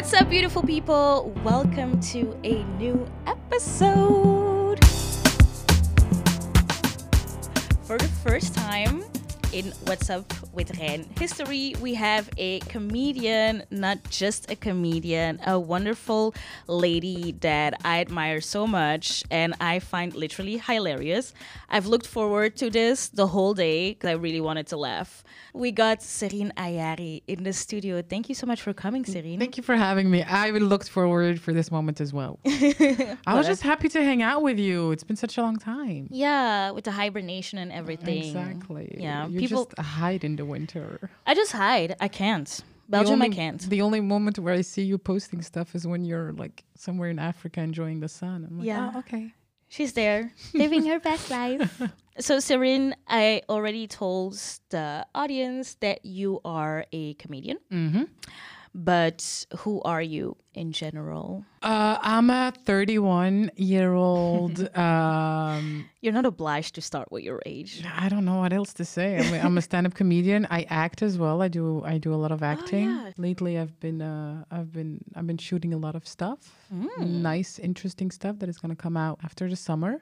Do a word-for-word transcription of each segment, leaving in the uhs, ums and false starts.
What's up, beautiful people? Welcome to a new episode. For the first time in What's Up with Ren History, we have a comedian, not just a comedian, a wonderful lady that I admire so much and I find literally hilarious. I've looked forward to this the whole day because I really wanted to laugh. We got Serine Ayari in the studio. Thank you so much for coming, Serine. Thank you for having me. I looked forward for this moment as well. I was just happy to hang out with you. It's been such a long time. Yeah, with the hibernation and everything. Exactly. Yeah, you people just hide in the winter. I just hide. I can't. Belgium, only, I can't. The only moment where I see you posting stuff is when you're like somewhere in Africa enjoying the sun. I'm like, yeah. Oh, okay. She's there, living her best life. So, Serine, I already told the audience that you are a comedian. Mm-hmm. But who are you in general? Uh, I'm a thirty-one-year-old. um, You're not obliged to start with your age. I don't know what else to say. I mean, I'm a stand-up comedian. I act as well. I do. I do a lot of acting. Oh, yeah. Lately, I've been. Uh, I've been. I've been shooting a lot of stuff. Mm. Nice, interesting stuff that is going to come out after the summer.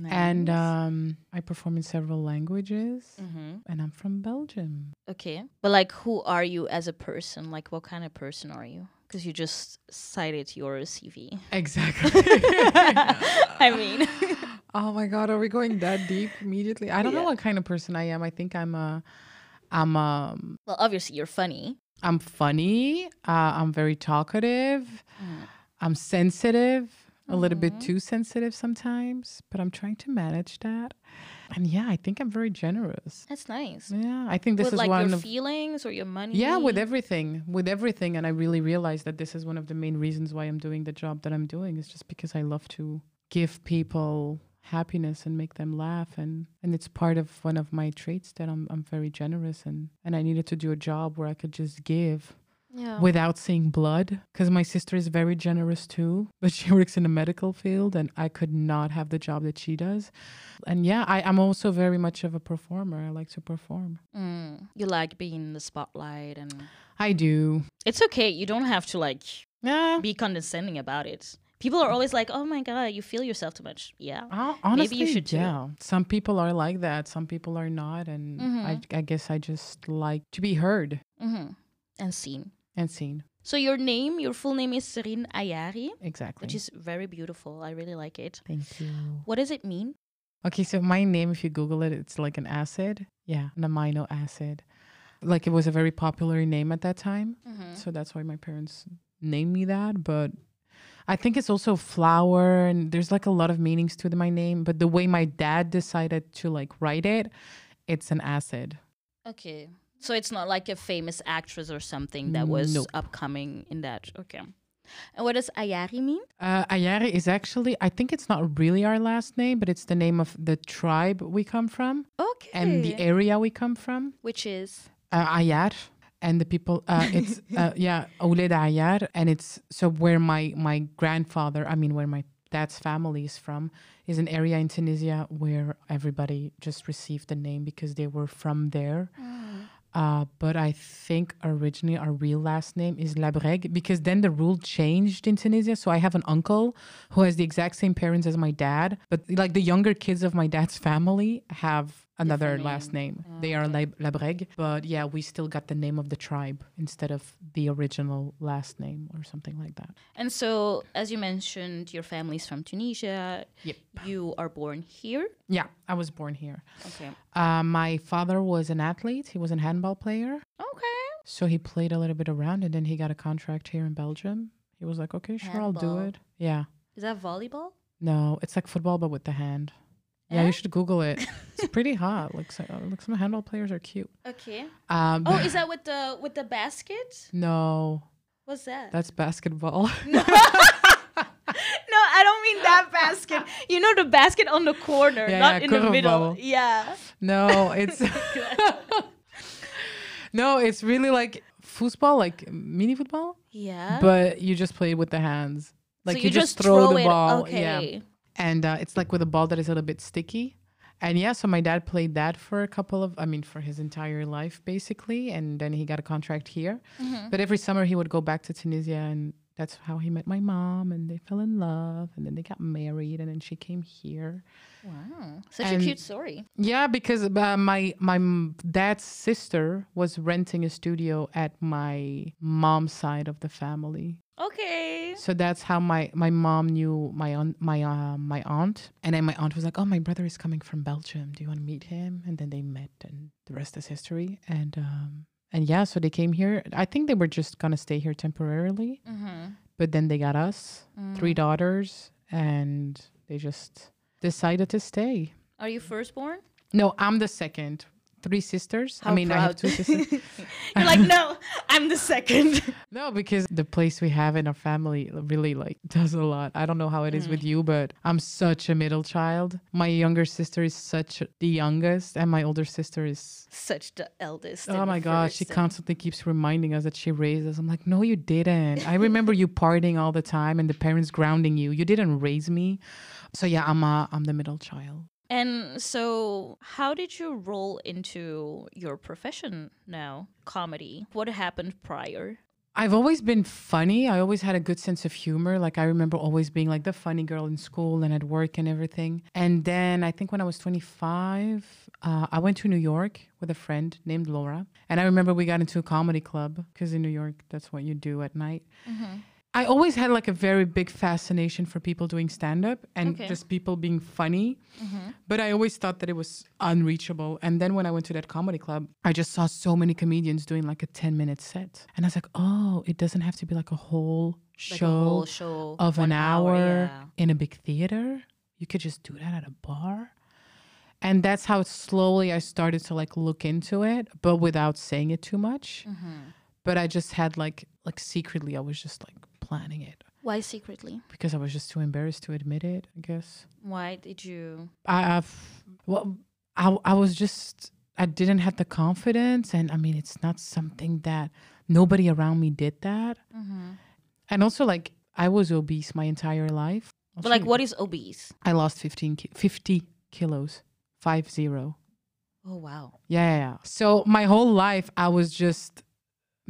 Nice. And um, I perform in several languages. Mm-hmm. And I'm from Belgium. Okay, but like, who are you as a person? Like, what kind of person are you? Because you just cited your C V. Exactly. I mean. Oh my God, are we going that deep immediately? I don't yeah. know what kind of person I am. I think I'm a, I'm a... Well, obviously you're funny. I'm funny. Uh, I'm very talkative. Mm. I'm sensitive. A little mm-hmm. bit too sensitive sometimes, but I'm trying to manage that. And yeah, I think I'm very generous. That's nice. Yeah, I think this with is like one your of feelings or your money. Yeah, with everything, with everything. And I really realized that this is one of the main reasons why I'm doing the job that I'm doing is just because I love to give people happiness and make them laugh. And, and it's part of one of my traits that I'm, I'm very generous. And, and I needed to do a job where I could just give. Yeah. Without seeing blood, because my sister is very generous too, but she works in the medical field and I could not have the job that she does. And yeah, I, I'm also very much of a performer. I like to perform. Mm. You like being in the spotlight and... I do. It's okay. You don't have to like yeah. be condescending about it. People are always like, oh my God, you feel yourself too much. Yeah. Uh, honestly, maybe you should yeah. too. Some people are like that. Some people are not. And mm-hmm. I, I guess I just like to be heard. Mm-hmm. And seen. And seen. So your name, your full name is Serine Ayari. Exactly. Which is very beautiful. I really like it. Thank you. What does it mean? Okay, so my name, if you Google it, it's like an acid. Yeah, an amino acid. Like it was a very popular name at that time. Mm-hmm. So that's why my parents named me that. But I think it's also flower and there's like a lot of meanings to my name. But the way my dad decided to like write it, it's an acid. Okay. So it's not like a famous actress or something that was nope. upcoming in that. Okay. And what does Ayari mean? Uh, Ayari is actually, I think it's not really our last name, but it's the name of the tribe we come from. Okay. And the area we come from. Which is? Uh, Ayar. And the people, uh, it's, uh, yeah, Ouled Ayar. And it's, so where my, my grandfather, I mean, where my dad's family is from, is an area in Tunisia where everybody just received the name because they were from there. Mm. Uh, but I think originally our real last name is Labreg because then the rule changed in Tunisia. So I have an uncle who has the exact same parents as my dad. But like the younger kids of my dad's family have another name. last name. Oh, they are okay. Labreg. But yeah, we still got the name of the tribe instead of the original last name or something like that. And so, as you mentioned, your family's from Tunisia. Yep. You are born here? Yeah, I was born here. Okay. Uh, my father was an athlete. He was a handball player. Okay. So he played a little bit around and then he got a contract here in Belgium. He was like, okay, sure, handball. I'll do it. Yeah. Is that volleyball? No, it's like football, but with the hand. Yeah, eh? You should Google it. It's pretty hot. Looks like, like some handball players are cute. Okay. Um, oh, is that with the with the basket? No. What's that? That's basketball. No. No, I don't mean that basket. You know, the basket on the corner, yeah, not yeah, in the middle. Yeah. No, it's no, it's really like foosball, like mini football. Yeah. But you just play with the hands. Like so you, you just, just throw, throw the it. ball. Okay. Yeah. And uh, it's like with a ball that is a little bit sticky. And yeah, so my dad played that for a couple of, I mean, for his entire life, basically. And then he got a contract here. Mm-hmm. But every summer he would go back to Tunisia, and that's how he met my mom, and they fell in love, and then they got married, and then she came here. Wow. Such and a cute story. Yeah, because uh, my, my dad's sister was renting a studio at my mom's side of the family. Okay. So that's how my, my mom knew my un, my uh, my aunt. And then my aunt was like, oh, my brother is coming from Belgium. Do you want to meet him? And then they met, and the rest is history. And um, and yeah, so they came here. I think they were just going to stay here temporarily. Mm-hmm. But then they got us, mm. three daughters, and they just decided to stay. Are you firstborn? No, I'm the second. Three sisters. How I mean, proud. I have two sisters. You're like, no, I'm the second. No, because the place we have in our family really like does a lot. I don't know how it is mm. with you, but I'm such a middle child. My younger sister is such the youngest, and my older sister is such the eldest. Oh my gosh, she constantly keeps reminding us that she raised us. I'm like, no, you didn't. I remember you partying all the time and the parents grounding you. You didn't raise me. So yeah, I'm uh, I'm the middle child. And so how did you roll into your profession now, comedy? What happened prior? I've always been funny. I always had a good sense of humor. Like I remember always being like the funny girl in school and at work and everything. And then I think when I was twenty-five, uh, I went to New York with a friend named Laura. And I remember we got into a comedy club because in New York, that's what you do at night. Mm-hmm. I always had like a very big fascination for people doing stand-up and okay. just people being funny. Mm-hmm. But I always thought that it was unreachable. And then when I went to that comedy club, I just saw so many comedians doing like a ten minute set. And I was like, oh, it doesn't have to be like a whole, like show, a whole show of an hour, hour yeah. in a big theater. You could just do that at a bar. And that's how slowly I started to like look into it, but without saying it too much. Mm-hmm. But I just had like, like secretly, I was just like, planning it. Why secretly? Because I was just too embarrassed to admit it, I guess. Why did you? I, I've, well, I, I was just, I didn't have the confidence. And I mean, it's not something that nobody around me did that. Mm-hmm. And also like, I was obese my entire life. I'll but like, you. What is obese? I lost fifteen, fifty kilos, five zero. Oh, wow. Yeah, yeah, yeah. So my whole life, I was just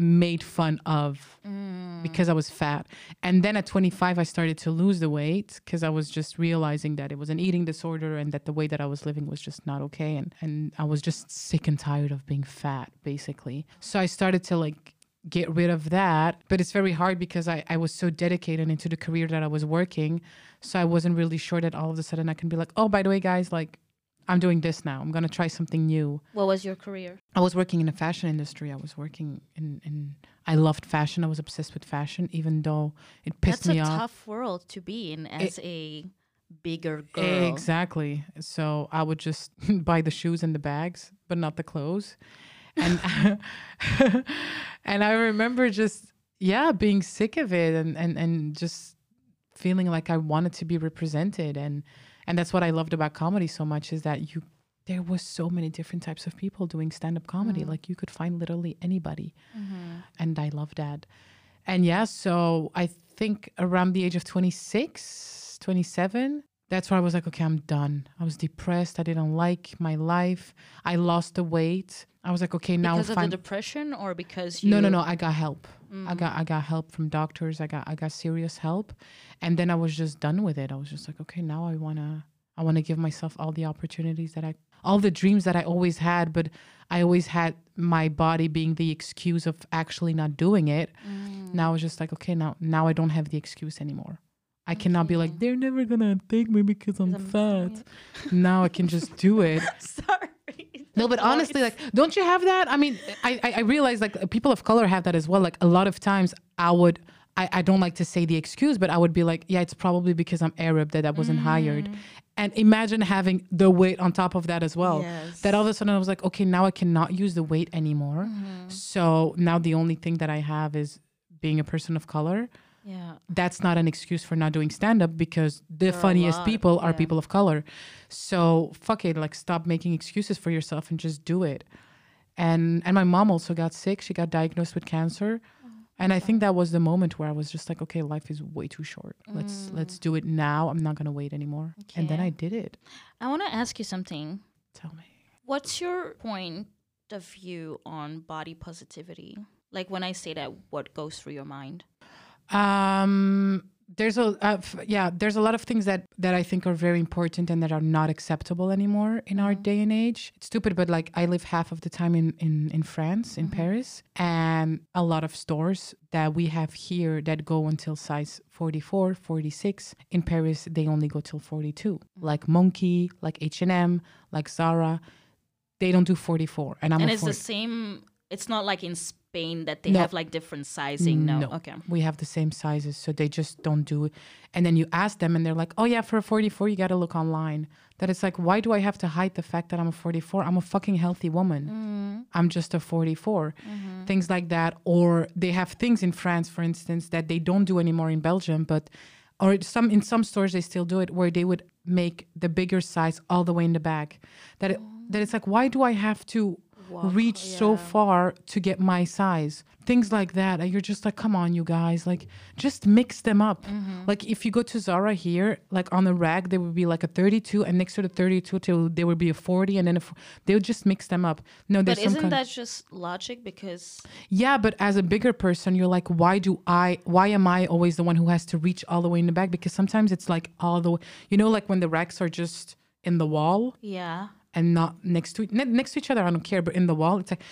made fun of mm. because I was fat. And then at twenty-five, I started to lose the weight because I was just realizing that it was an eating disorder and that the way that I was living was just not okay. And, and I was just sick and tired of being fat, basically. So I started to like get rid of that. But it's very hard because I, I was so dedicated into the career that I was working. So I wasn't really sure that all of a sudden I can be like, oh, by the way, guys, like, I'm doing this now. I'm going to try something new. What was your career? I was working in the fashion industry. I was working in, in I loved fashion. I was obsessed with fashion, even though it pissed That's me off. That's a tough world to be in as it, a bigger girl. Exactly. So I would just buy the shoes and the bags, but not the clothes. And, I, and I remember just, yeah, being sick of it and, and, and just feeling like I wanted to be represented. And And that's what I loved about comedy so much is that you, there was so many different types of people doing stand-up comedy. Mm-hmm. Like you could find literally anybody. Mm-hmm. And I loved that. And yeah, so I think around the age of twenty-six, twenty-seven, that's where I was like, okay, I'm done. I was depressed. I didn't like my life. I lost the weight. I was like, okay, now because of the depression or because you... No, no, no. I got help. Mm-hmm. I got I got help from doctors. I got I got serious help, and then I was just done with it. I was just like, okay, now I wanna I wanna give myself all the opportunities that I, all the dreams that I always had, but I always had my body being the excuse of actually not doing it. Mm. Now I was just like, okay, now now I don't have the excuse anymore. I cannot okay. be like, they're never gonna take me because I'm, I'm fat. Now I can just do it. Sorry. No, but honestly, like, don't you have that? I mean, I, I, I realize like people of color have that as well. Like a lot of times I would, I, I don't like to say the excuse, but I would be like, yeah, it's probably because I'm Arab that I wasn't mm. hired. And imagine having the weight on top of that as well. Yes. That all of a sudden I was like, okay, now I cannot use the weight anymore. Mm-hmm. So now the only thing that I have is being a person of color. Yeah, that's not an excuse for not doing stand-up because the there funniest are people are yeah. people of color. So fuck it, like stop making excuses for yourself and just do it. And and my mom also got sick. She got diagnosed with cancer. Oh. And I think that was the moment where I was just like, okay, life is way too short. Let's mm. let's do it now. I'm not going to wait anymore. Okay. And then I did it. I want to ask you something. Tell me. What's your point of view on body positivity? Like when I say that, what goes through your mind? Um, there's a uh, f- yeah, there's a lot of things that that I think are very important and that are not acceptable anymore in mm-hmm. our day and age. It's stupid, but like I live half of the time in in in France, in mm-hmm. Paris, and a lot of stores that we have here that go until size forty-four, forty-six. In Paris, they only go till forty-two. Mm-hmm. Like Monki, like H and M, like Zara, they don't do forty-four. And I'm and it's forty. The same. It's not like in Spain that they no. have like different sizing. No. no, okay. We have the same sizes, so they just don't do it. And then you ask them and they're like, oh yeah, for a forty-four, you got to look online. That it's like, why do I have to hide the fact that I'm a forty-four? I'm a fucking healthy woman. Mm-hmm. I'm just a forty-four. Mm-hmm. Things like that. Or they have things in France, for instance, that they don't do anymore in Belgium, but or some in some stores they still do it, where they would make the bigger size all the way in the back. That, it, that it's like, why do I have to... Walk, reach yeah. so far to get my size, things like that. And you're just like, come on, you guys, like just mix them up. Mm-hmm. Like if you go to Zara here, like on the rack, there would be like a thirty-two, and next to the thirty-two, till there would be a forty, and then a f- they would just mix them up. No, there's but isn't some kind that just logic? Because yeah, but as a bigger person, you're like, why do I? Why am I always the one who has to reach all the way in the back? Because sometimes it's like all the way, you know, like when the racks are just in the wall. Yeah. And not next to next to each other, I don't care. But in the wall, it's like,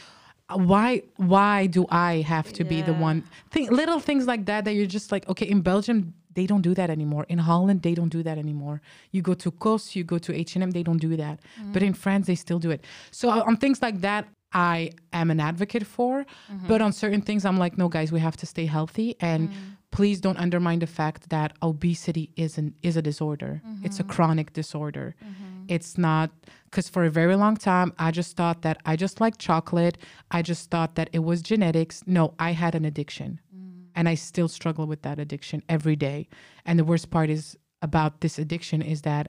why why do I have to yeah. be the one? Think, little things like that that you're just like, okay, in Belgium, they don't do that anymore. In Holland, they don't do that anymore. You go to C O S, you go to H and M, they don't do that. Mm-hmm. But in France, they still do it. So on things like that, I am an advocate for. Mm-hmm. But on certain things, I'm like, no, guys, we have to stay healthy. And mm-hmm. please don't undermine the fact that obesity is, an, is a disorder. Mm-hmm. It's a chronic disorder. Mm-hmm. It's not, because for a very long time, I just thought that I just liked chocolate. I just thought that it was genetics. No, I had an addiction. Mm. And I still struggle with that addiction every day. And the worst part is about this addiction is that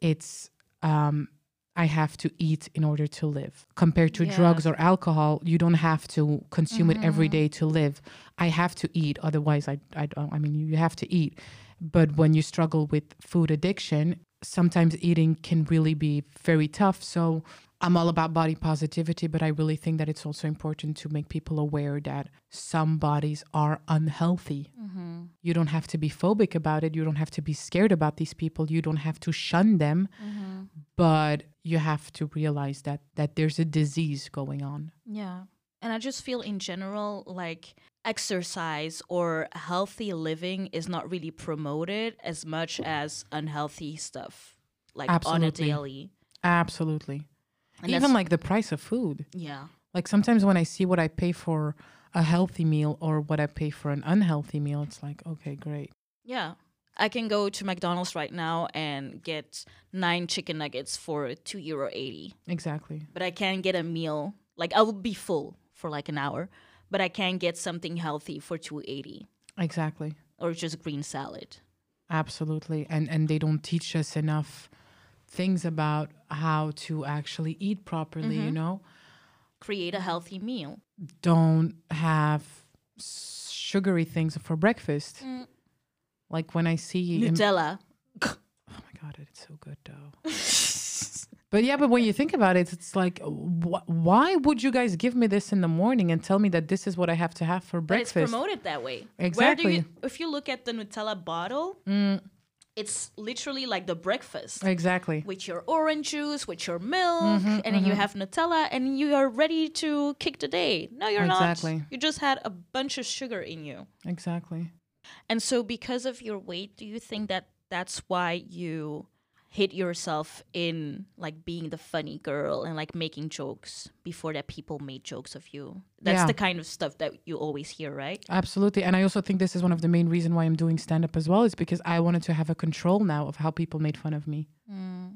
it's, um, I have to eat in order to live. Compared to yeah. drugs or alcohol, you don't have to consume mm-hmm. it every day to live. I have to eat. Otherwise, I, I, I mean, you have to eat. But when you struggle with food addiction, sometimes eating can really be very tough. So I'm all about body positivity, but I really think that it's also important to make people aware that some bodies are unhealthy. Mm-hmm. You don't have to be phobic about it. You don't have to be scared about these people. You don't have to shun them. Mm-hmm. But you have to realize that that there's a disease going on. Yeah. And I just feel in general, like exercise or healthy living is not really promoted as much as unhealthy stuff, like absolutely. On a daily. Absolutely. And even like the price of food. Yeah. Like sometimes when I see what I pay for a healthy meal or what I pay for an unhealthy meal, it's like, okay, great. Yeah. I can go to McDonald's right now and get nine chicken nuggets for two euro eighty. Exactly. But I can't get a meal. Like I will be full for like an hour. But I can get something healthy for two eighty. Exactly. Or just green salad. Absolutely. And and they don't teach us enough things about how to actually eat properly, mm-hmm. you know? Create a healthy meal. Don't have sugary things for breakfast. Mm. Like when I see... Nutella. Im- oh my God, it's so good though. But yeah, but when you think about it, it's like, wh- why would you guys give me this in the morning and tell me that this is what I have to have for breakfast? But it's promoted that way. Exactly. Where do you, if you look at the Nutella bottle, mm. it's literally like the breakfast. Exactly. With your orange juice, with your milk, mm-hmm, and mm-hmm. then you have Nutella, and you are ready to kick the day. No, you're exactly. not. You just had a bunch of sugar in you. Exactly. And so because of your weight, do you think that that's why you... hit yourself in like being the funny girl and like making jokes before that people made jokes of you? That's yeah. the kind of stuff that you always hear, right? Absolutely. And I also think this is one of the main reasons why I'm doing stand-up as well, is because I wanted to have a control now of how people made fun of me.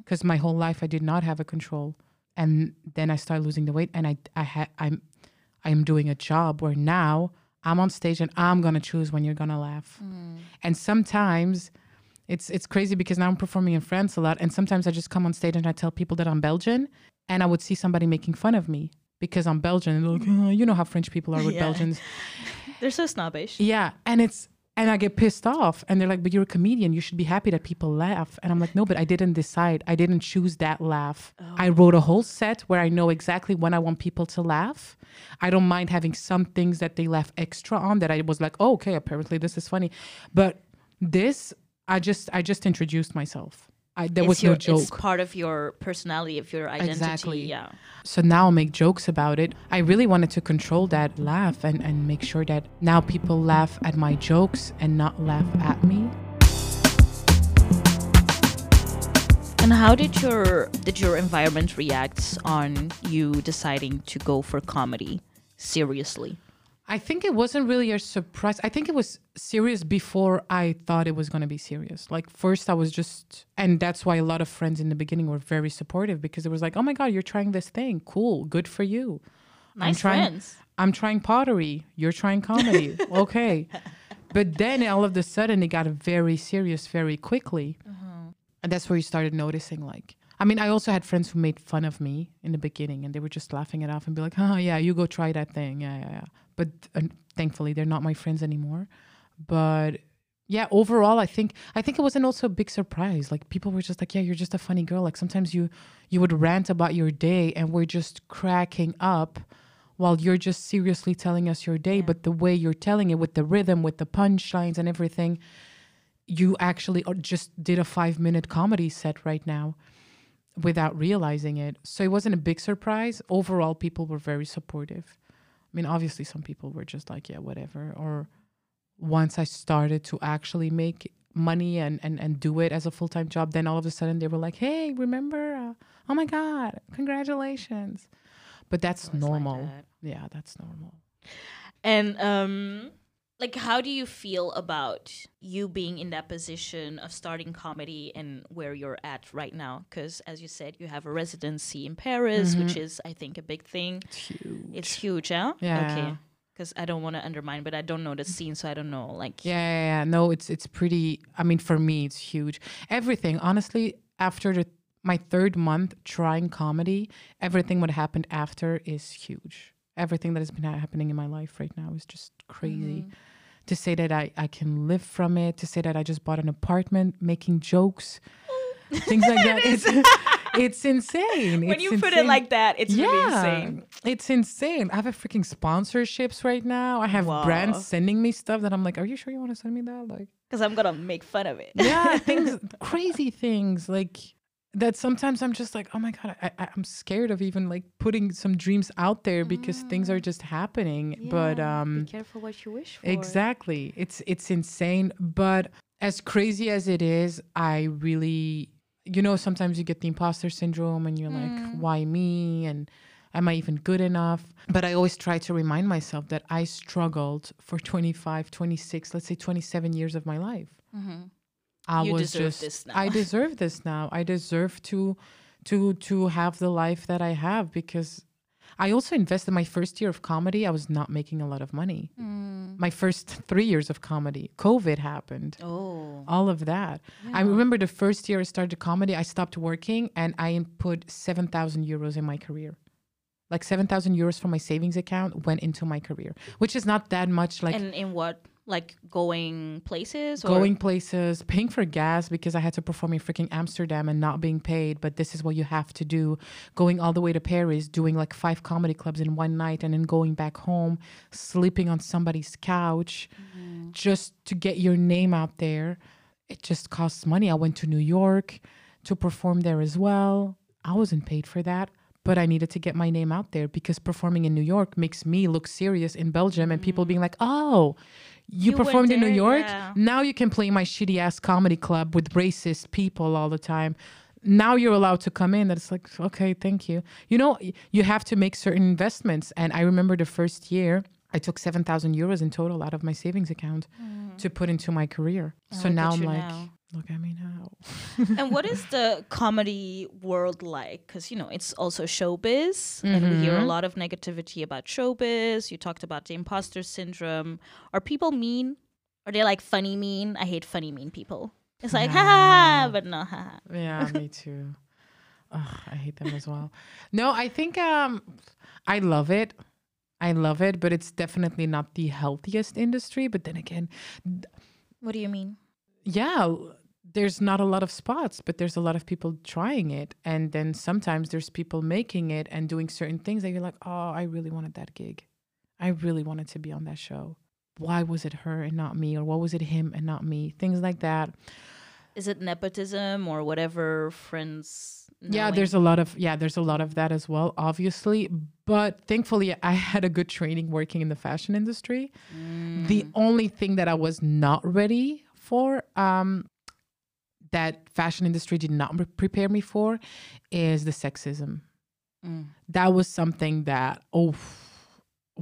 Because mm. my whole life I did not have a control. And then I started losing the weight, and I, I ha- I'm, I'm doing a job where now I'm on stage and I'm going to choose when you're going to laugh. Mm. And sometimes... It's it's crazy because now I'm performing in France a lot, and sometimes I just come on stage and I tell people that I'm Belgian, and I would see somebody making fun of me because I'm Belgian. And they're like, oh, you know how French people are with yeah. Belgians. They're so snobbish. Yeah. And it's, and I get pissed off and they're like, but you're a comedian. You should be happy that people laugh. And I'm like, no, but I didn't decide. I didn't choose that laugh. Oh. I wrote a whole set where I know exactly when I want people to laugh. I don't mind having some things that they laugh extra on that I was like, oh, okay, apparently this is funny. But this, I just, I just introduced myself. I, there it's was your, no joke. It's part of your personality, of your identity. Exactly. Yeah. So now I'll make jokes about it. I really wanted to control that laugh and, and make sure that now people laugh at my jokes and not laugh at me. And how did your, did your environment react on you deciding to go for comedy seriously? I think it wasn't really a surprise. I think it was serious before I thought it was going to be serious. Like first I was just, and that's why a lot of friends in the beginning were very supportive, because it was like, oh my God, you're trying this thing. Cool. Good for you. Nice I'm trying, friends. I'm trying pottery. You're trying comedy. Okay. But then all of a sudden it got very serious very quickly. Uh-huh. And that's where you started noticing like, I mean, I also had friends who made fun of me in the beginning and they were just laughing it off and be like, oh yeah, you go try that thing. Yeah, yeah, yeah. But uh, thankfully, they're not my friends anymore. But yeah, overall, I think I think it wasn't also a big surprise. Like people were just like, yeah, you're just a funny girl. Like sometimes you you would rant about your day and we're just cracking up while you're just seriously telling us your day. Yeah. But the way you're telling it with the rhythm, with the punchlines and everything, you actually just did a five minute comedy set right now without realizing it. So it wasn't a big surprise. Overall, people were very supportive. I mean, obviously, some people were just like, yeah, whatever. Or once I started to actually make money and, and, and do it as a full-time job, then all of a sudden they were like, hey, remember? Uh, oh, my God. Congratulations. But that's normal. Like that. Yeah, that's normal. And um, like, how do you feel about you being in that position of starting comedy and where you're at right now? Because as you said, you have a residency in Paris, mm-hmm. which is, I think, a big thing. It's huge. It's huge, huh? Yeah. Okay. Because I don't want to undermine, but I don't know the scene, so I don't know. Like. Yeah, yeah, yeah. No, it's it's pretty. I mean, for me, it's huge. Everything, honestly, after the, my third month trying comedy, everything what happened after is huge. Everything that has been happening in my life right now is just crazy. Mm-hmm. To say that I, I can live from it, to say that I just bought an apartment, making jokes, things like that. It it's, it's insane. When it's you insane. Put it like that, it's yeah, really insane. It's insane. I have a freaking sponsorships right now. I have wow. brands sending me stuff that I'm like, are you sure you want to send me that? Like, because I'm going to make fun of it. Yeah, things, crazy things like... That sometimes I'm just like, oh my God, I, I, I'm scared of even like putting some dreams out there because mm. things are just happening. Yeah, but um, be careful what you wish for. Exactly. It's it's insane. But as crazy as it is, I really, you know, sometimes you get the imposter syndrome and you're mm. like, why me? And am I even good enough? But I always try to remind myself that I struggled for twenty-five, twenty-six, let's say twenty-seven years of my life. Mm-hmm. I you was deserve just, this now. I deserve this now. I deserve to, to, to have the life that I have because I also invested my first year of comedy. I was not making a lot of money. Mm. My first three years of comedy, COVID happened. Oh, all of that. Yeah. I remember the first year I started comedy, I stopped working and I put seven thousand euros in my career. Like seven thousand euros from my savings account went into my career, which is not that much. Like, and in what? Like going places? Or? Going places, paying for gas because I had to perform in freaking Amsterdam and not being paid. But this is what you have to do. Going all the way to Paris, doing like five comedy clubs in one night and then going back home, sleeping on somebody's couch mm-hmm. just to get your name out there. It just costs money. I went to New York to perform there as well. I wasn't paid for that. But I needed to get my name out there because performing in New York makes me look serious in Belgium and mm. people being like, oh, you, you performed in New York? Yeah. Now you can play my shitty ass comedy club with racist people all the time. Now you're allowed to come in. That's like, okay, thank you. You know, you have to make certain investments. And I remember the first year I took seven thousand euros in total out of my savings account mm. to put into my career. Oh, so now I'm like... Now. Look at me now. And what is the comedy world like? Because, you know, it's also showbiz. Mm-hmm. And we hear a lot of negativity about showbiz. You talked about the imposter syndrome. Are people mean? Are they like funny mean? I hate funny mean people. It's like, yeah. ha-ha, but no, ha-ha. Yeah, me too. Ugh, I hate them as well. No, I think um, I love it. I love it, but it's definitely not the healthiest industry. But then again, th- what do you mean? Yeah, there's not a lot of spots, but there's a lot of people trying it. And then sometimes there's people making it and doing certain things that you're like, oh, I really wanted that gig. I really wanted to be on that show. Why was it her and not me? Or why was it him and not me? Things like that. Is it nepotism or whatever friends? Yeah, there's a lot of, yeah, there's a lot of that as well, obviously. But thankfully, I had a good training working in the fashion industry. Mm. The only thing that I was not ready for, um, that fashion industry did not prepare me for, is the sexism. Mm. That was something that, oh,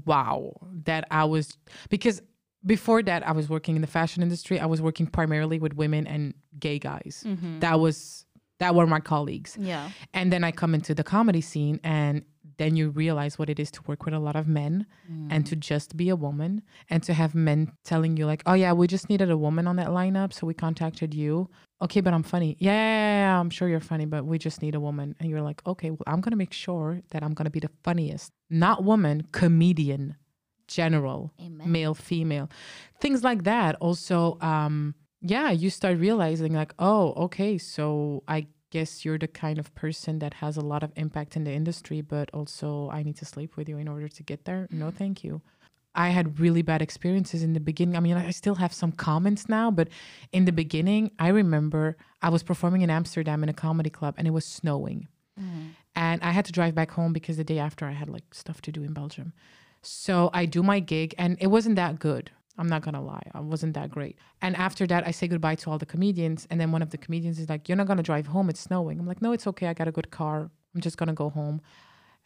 wow, that I was, because before that, I was working in the fashion industry. I was working primarily with women and gay guys. Mm-hmm. That was, that were my colleagues. Yeah. And then I come into the comedy scene, and then you realize what it is to work with a lot of men, mm. and to just be a woman, and to have men telling you like, oh yeah, we just needed a woman on that lineup, so we contacted you. Okay, but I'm funny. Yeah, yeah, yeah, I'm sure you're funny, but we just need a woman. And you're like, okay, well, I'm going to make sure that I'm going to be the funniest, not woman, comedian, general, Amen. Male, female, things like that. Also, um, yeah, you start realizing like, oh, okay, so I guess you're the kind of person that has a lot of impact in the industry, but also I need to sleep with you in order to get there. No, thank you. I had really bad experiences in the beginning. I mean, I still have some comments now, but in the beginning, I remember I was performing in Amsterdam in a comedy club, and it was snowing. Mm. And I had to drive back home because the day after I had like stuff to do in Belgium. So I do my gig, and it wasn't that good. I'm not going to lie. I wasn't that great. And after that, I say goodbye to all the comedians. And then one of the comedians is like, you're not going to drive home. It's snowing. I'm like, no, it's okay. I got a good car. I'm just going to go home.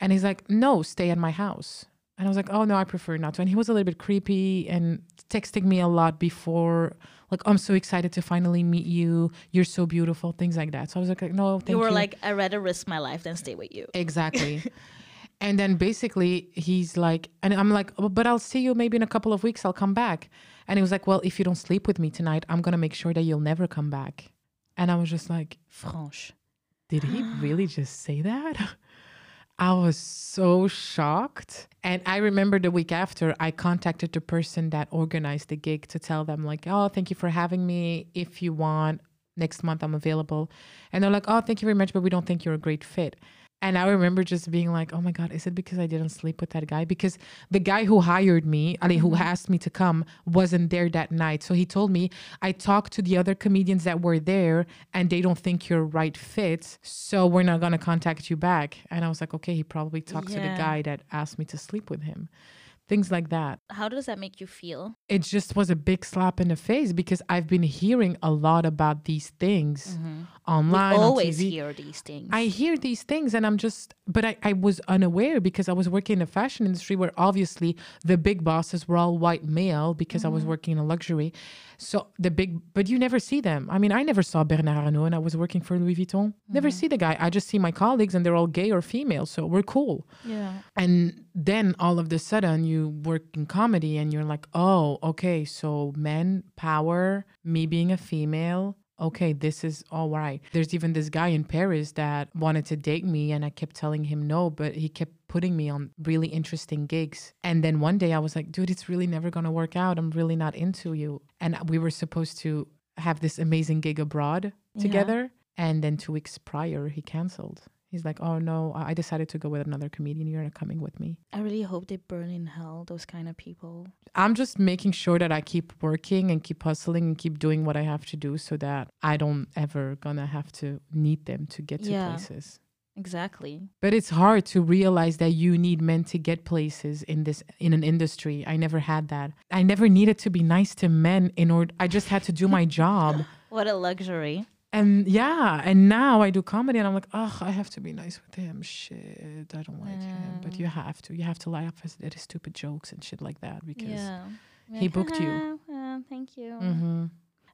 And he's like, no, stay at my house. And I was like, oh, no, I prefer not to. And he was a little bit creepy and texting me a lot before. Like, I'm so excited to finally meet you. You're so beautiful. Things like that. So I was like, no, thank you. You were like, I'd rather risk my life than stay with you. Exactly. And then basically he's like, and I'm like, oh, but I'll see you maybe in a couple of weeks. I'll come back. And he was like, well, if you don't sleep with me tonight, I'm going to make sure that you'll never come back. And I was just like, Franche, did he really just say that? I was so shocked. And I remember the week after, I contacted the person that organized the gig to tell them like, oh, thank you for having me. If you want, next month I'm available. And they're like, oh, thank you very much, but we don't think you're a great fit. And I remember just being like, oh my God, is it because I didn't sleep with that guy? Because the guy who hired me, I mean, who asked me to come, wasn't there that night. So he told me, I talked to the other comedians that were there and they don't think you're right fit. So we're not going to contact you back. And I was like, okay, he probably talked yeah. to the guy that asked me to sleep with him. Things like that. How does that make you feel? It just was a big slap in the face because I've been hearing a lot about these things mm-hmm. online. We always on T V. Hear these things. I hear these things and I'm just, but I, I was unaware because I was working in the fashion industry where obviously the big bosses were all white male because mm-hmm. I was working in luxury. So the big, but you never see them. I mean, I never saw Bernard Arnault and I was working for Louis Vuitton. Mm-hmm. Never see the guy. I just see my colleagues and they're all gay or female. So we're cool. Yeah. And then all of a sudden you work in comedy and you're like, oh, okay. So men, power, me being a female. Okay, this is all right. There's even this guy in Paris that wanted to date me and I kept telling him no, but he kept putting me on really interesting gigs. And then one day I was like, dude, it's really never going to work out. I'm really not into you. And we were supposed to have this amazing gig abroad together. Yeah. And then two weeks prior, he canceled. He's like, oh no, I decided to go with another comedian. You're not coming with me. I really hope they burn in hell, those kind of people. I'm just making sure that I keep working and keep hustling and keep doing what I have to do so that I don't ever gonna have to need them to get to yeah, places. Exactly. But it's hard to realize that you need men to get places in this in an industry. I never had that. I never needed to be nice to men in order. I just had to do my job. What a luxury. And yeah, and now I do comedy and I'm like, oh, I have to be nice with him. Shit, I don't like mm. him. But you have to. You have to laugh at his stupid jokes and shit like that because yeah. like, he booked you. Uh, thank you. Mm-hmm.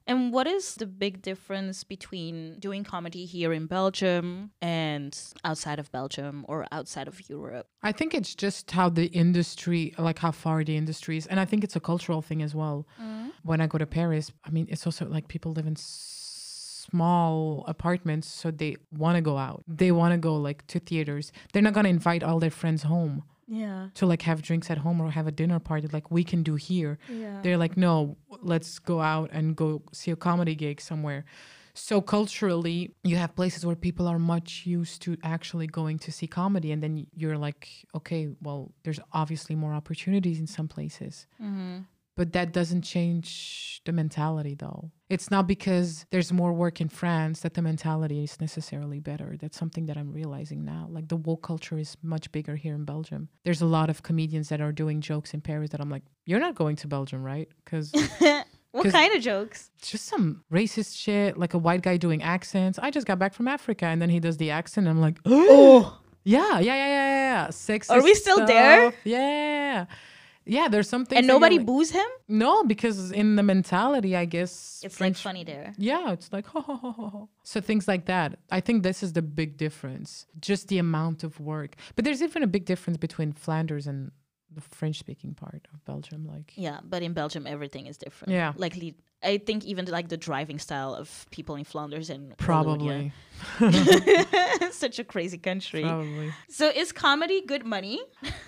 And what is the big difference between doing comedy here in Belgium and outside of Belgium or outside of Europe? I think it's just how the industry, like how far the industry is. And I think it's a cultural thing as well. Mm. When I go to Paris, I mean, it's also like people live in small apartments, so they want to go out, they want to go like to theaters, they're not going to invite all their friends home yeah, to like have drinks at home or have a dinner party like we can do here. Yeah. They're like, no, let's go out and go see a comedy gig somewhere. So culturally, you have places where people are much used to actually going to see comedy. And then you're like, okay, well, there's obviously more opportunities in some places. Mm-hmm. But that doesn't change the mentality, though. It's not because there's more work in France that the mentality is necessarily better. That's something that I'm realizing now. Like, the woke culture is much bigger here in Belgium. There's a lot of comedians that are doing jokes in Paris that I'm like, you're not going to Belgium, right? Because... What kind of jokes? Just some racist shit, like a white guy doing accents. I just got back from Africa, and then he does the accent, and I'm like, oh, yeah, yeah, yeah, yeah, yeah. Sexist Are we still stuff. There? Yeah. Yeah, there's something. And nobody like, boos him? No, because in the mentality, I guess. It's French, like funny there. Yeah, it's like, ho, ho, ho, ho, ho. So things like that. I think this is the big difference, just the amount of work. But there's even a big difference between Flanders and the French-speaking part of Belgium, like yeah, but in Belgium everything is different. Yeah, like I think even like the driving style of people in Flanders and probably such a crazy country. Probably. So is comedy good money?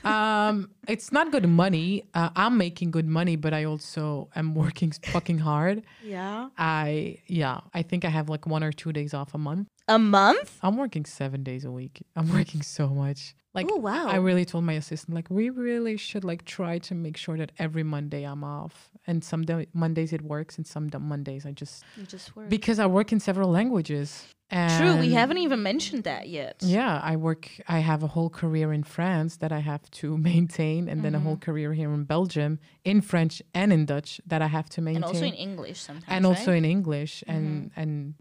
um, it's not good money. Uh, I'm making good money, but I also am working fucking hard. Yeah. I yeah. I think I have like one or two days off a month. A month? I'm working seven days a week. I'm working so much. Like, oh, wow. I really told my assistant, like, we really should, like, try to make sure that every Monday I'm off. And some Mondays it works and some Mondays I just... You just work. Because I work in several languages. And true, we haven't even mentioned that yet. Yeah, I work... I have a whole career in France that I have to maintain. And mm-hmm. then a whole career here in Belgium, in French and in Dutch, that I have to maintain. And also in English sometimes, And right? also in English. Mm-hmm. And, and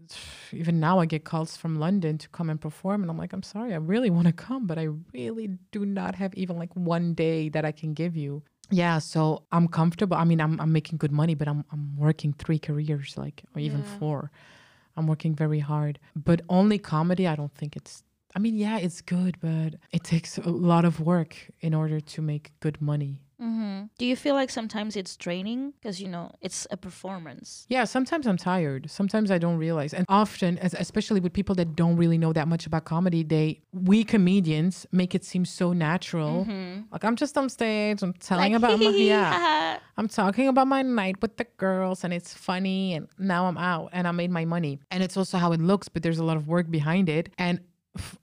even now I get calls from London to come and perform. And I'm like, I'm sorry, I really want to come, but I really... really do not have even like one day that I can give you. Yeah, so I'm comfortable. I mean, I'm I'm making good money, but I'm I'm working three careers, like, or even yeah. four. I'm working very hard. But only comedy, I don't think it's... I mean, yeah, it's good, but it takes a lot of work in order to make good money. Mm-hmm. Do you feel like sometimes it's draining? Because, you know, it's a performance. Yeah, sometimes I'm tired. Sometimes I don't realize. And often, as, especially with people that don't really know that much about comedy, they we comedians make it seem so natural. Mm-hmm. Like, I'm just on stage. I'm telling like, about my, yeah, I'm talking about my night with the girls and it's funny. And now I'm out and I made my money. And it's also how it looks, but there's a lot of work behind it. And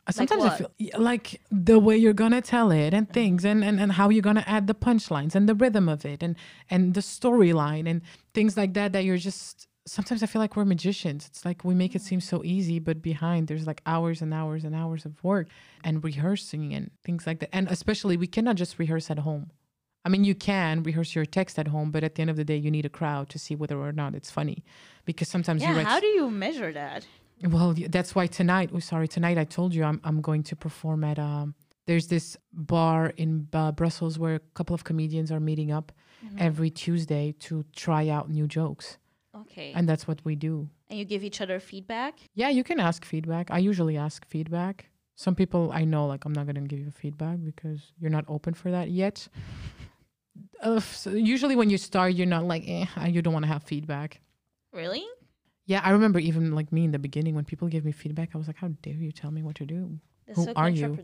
sometimes like I feel like the way you're gonna tell it and things and, and, and how you're gonna add the punchlines and the rhythm of it and, and the storyline and things like that, that you're just, sometimes I feel like we're magicians. It's like we make it seem so easy, but behind there's like hours and hours and hours of work and rehearsing and things like that. And especially we cannot just rehearse at home. I mean, you can rehearse your text at home, but at the end of the day, you need a crowd to see whether or not it's funny. Because sometimes yeah, you write... How do you measure that? Well, that's why tonight, oh, sorry, tonight I told you I'm I'm going to perform at, um, there's this bar in uh, Brussels where a couple of comedians are meeting up mm-hmm. every Tuesday to try out new jokes. Okay. And that's what we do. And you give each other feedback? Yeah, you can ask feedback. I usually ask feedback. Some people I know, like, I'm not going to give you feedback because you're not open for that yet. Uh, so usually when you start, you're not like, eh, you don't want to have feedback. Really? Yeah, I remember even like me in the beginning when people gave me feedback, I was like, how dare you tell me what to do? That's Who so are you?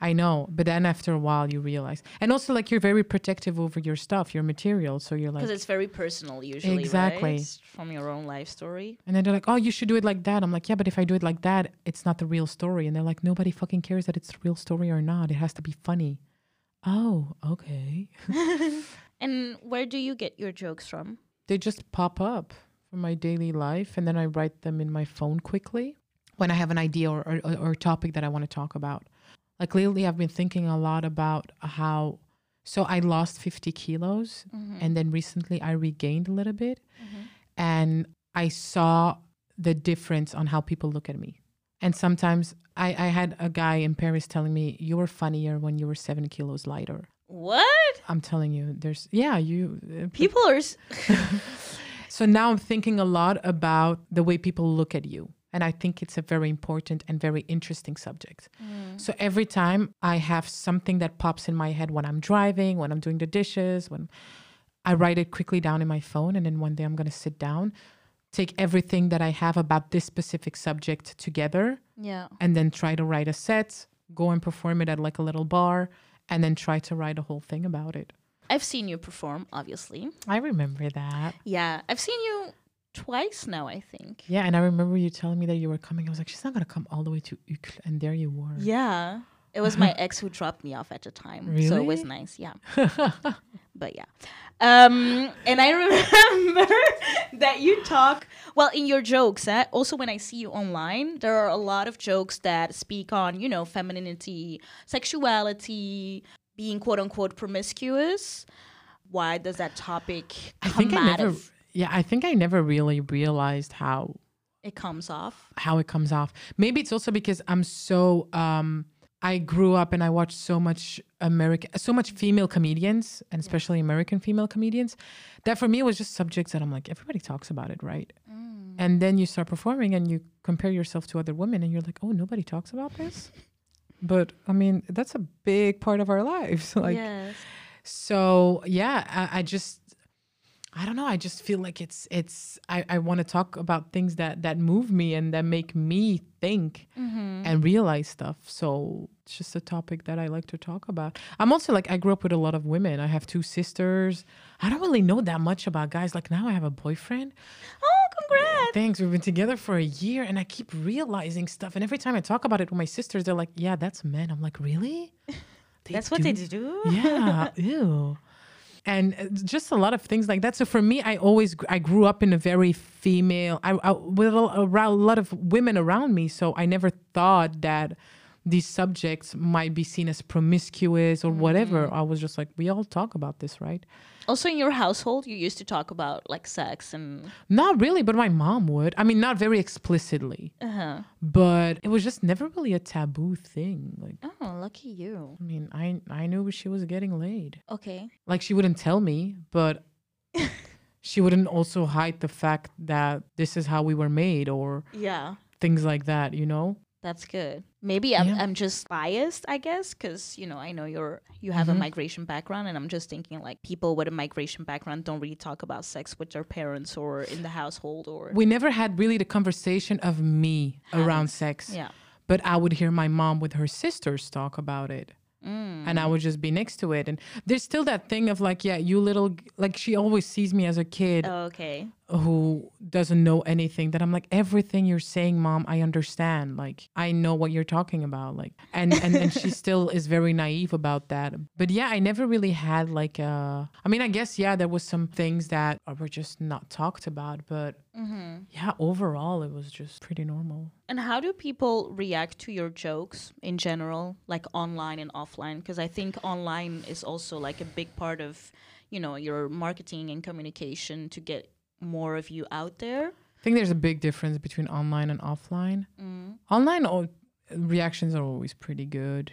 I know. But then after a while you realize. And also like you're very protective over your stuff, your material. So you're like. Because it's very personal usually. Exactly. Right? It's from your own life story. And then they're like, oh, you should do it like that. I'm like, yeah, but if I do it like that, it's not the real story. And they're like, nobody fucking cares that it's the real story or not. It has to be funny. Oh, okay. And where do you get your jokes from? They just pop up. My daily life, and then I write them in my phone quickly when I have an idea or, or, or topic that I want to talk about. Like lately I've been thinking a lot about how, so I lost fifty kilos mm-hmm. and then recently I regained a little bit mm-hmm. and I saw the difference on how people look at me. And sometimes I, I had a guy in Paris telling me, you were funnier when you were seven kilos lighter. What? I'm telling you, there's, yeah, you. Uh, people are... So now I'm thinking a lot about the way people look at you. And I think it's a very important and very interesting subject. Mm. So every time I have something that pops in my head when I'm driving, when I'm doing the dishes, when I write it quickly down in my phone. And then one day I'm going to sit down, take everything that I have about this specific subject together. Yeah. And then try to write a set, go and perform it at like a little bar. and then try to write a whole thing about it. I've seen you perform, obviously. I remember that. Yeah, I've seen you twice now, I think. Yeah, and I remember you telling me that you were coming. I was like, she's not going to come all the way to Uccle, and there you were. Yeah, it was my ex who dropped me off at the time. Really? So it was nice, yeah. But yeah. Um, and I remember that you talk, well, in your jokes, eh? Also when I see you online, there are a lot of jokes that speak on, you know, femininity, sexuality, being quote-unquote promiscuous. Why does that topic I come think I out never, of? Yeah, I think I never really realized how it comes off. How it comes off. Maybe it's also because I'm so... Um, I grew up and I watched so much American, so much female comedians, and especially yeah. American female comedians, that for me was just subjects that I'm like, everybody talks about it, right? Mm. And then you start performing and you compare yourself to other women and you're like, oh, nobody talks about this? But I mean, that's a big part of our lives. Like, yes. So yeah, I, I just, I don't know. I just feel like it's, it's, I, I want to talk about things that, that move me and that make me think mm-hmm. and realize stuff. So it's just a topic that I like to talk about. I'm also like, I grew up with a lot of women. I have two sisters. I don't really know that much about guys. Like now I have a boyfriend. Oh, congrats. Thanks. We've been together for a year and I keep realizing stuff. And every time I talk about it with my sisters, they're like, yeah, that's men. I'm like, really? They that's do? What they do? Yeah. Ew. And just a lot of things like that. So for me, I always, I grew up in a very female, I, I with a, a lot of women around me. So I never thought that these subjects might be seen as promiscuous or whatever. Mm-hmm. I was just like, we all talk about this, right? Also in your household, you used to talk about like sex and... Not really, but my mom would. I mean, not very explicitly. Uh-huh. But it was just never really a taboo thing. Like, oh, lucky you. I mean, I, I knew she was getting laid. Okay. Like she wouldn't tell me, but... She wouldn't also hide the fact that this is how we were made or... Yeah. Things like that, you know? That's good. Maybe I'm, yeah. I'm just biased, I guess, because, you know, I know you're you have mm-hmm. a migration background, and I'm just thinking like people with a migration background don't really talk about sex with their parents or in the household. Or we never had really the conversation of me Having. around sex. Yeah. But I would hear my mom with her sisters talk about it. Mm. And I would just be next to it. And there's still that thing of like, yeah, you little, like she always sees me as a kid oh, okay. who doesn't know anything, that I'm like, everything you're saying, Mom, I understand. Like, I know what you're talking about. Like, and, and, and she still is very naive about that. But yeah, I never really had like a, I mean, I guess, yeah, there was some things that were just not talked about, but mm-hmm. yeah, overall, it was just pretty normal. And how do people react to your jokes in general, like online and offline? Because I think online is also like a big part of, you know, your marketing and communication to get more of you out there. I think there's a big difference between online and offline. Mm. Online o- reactions are always pretty good,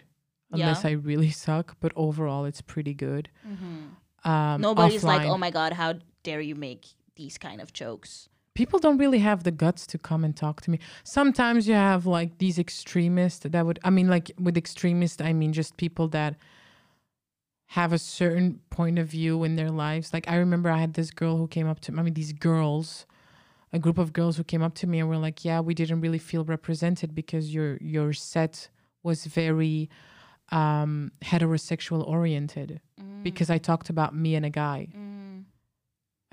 unless yeah. I really suck. But overall, it's pretty good. Mm-hmm. Um, Nobody's offline, like, oh my God, how dare you make these kind of jokes? People don't really have the guts to come and talk to me. Sometimes you have like these extremists that would, I mean, like with extremists, I mean, just people that have a certain point of view in their lives. Like I remember I had this girl who came up to me, I mean, these girls, a group of girls who came up to me and were like, yeah, we didn't really feel represented because your, your set was very um, heterosexual oriented mm. because I talked about me and a guy. Mm.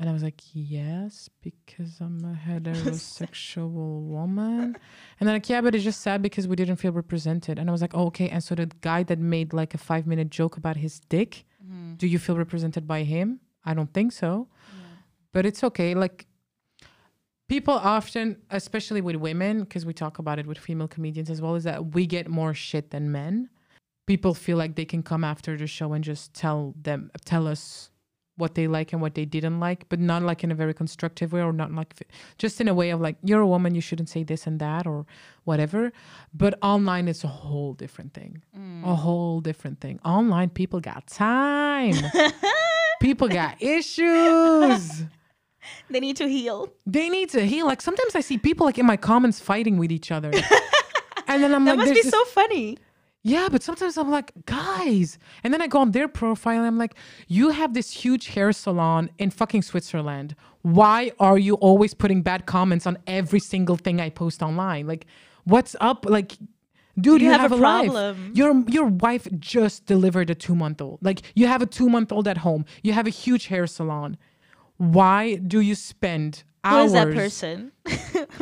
And I was like, yes, because I'm a heterosexual woman. And they're like, yeah, but it's just sad because we didn't feel represented. And I was like, oh, okay. And so the guy that made like a five minute joke about his dick, mm-hmm. do you feel represented by him? I don't think so. Yeah. But it's okay. Like people often, especially with women, because we talk about it with female comedians as well, is that we get more shit than men. People feel like they can come after the show and just tell them, tell us what they like and what they didn't like, but not like in a very constructive way or not like just in a way of like, you're a woman, you shouldn't say this and that or whatever. But online, it's a whole different thing, mm. a whole different thing. Online, people got time. People got issues. They need to heal. They need to heal. Like sometimes I see people like in my comments fighting with each other. And then I'm that like, that must be this- so funny. Yeah, but sometimes I'm like, guys. And then I go on their profile and I'm like, you have this huge hair salon in fucking Switzerland. Why are you always putting bad comments on every single thing I post online? Like, what's up? Like, dude, you, you have, have a, a problem. Life. Your your wife just delivered a two-month-old. Like, you have a two-month-old at home. You have a huge hair salon. Why do you spend hours? Who is that person?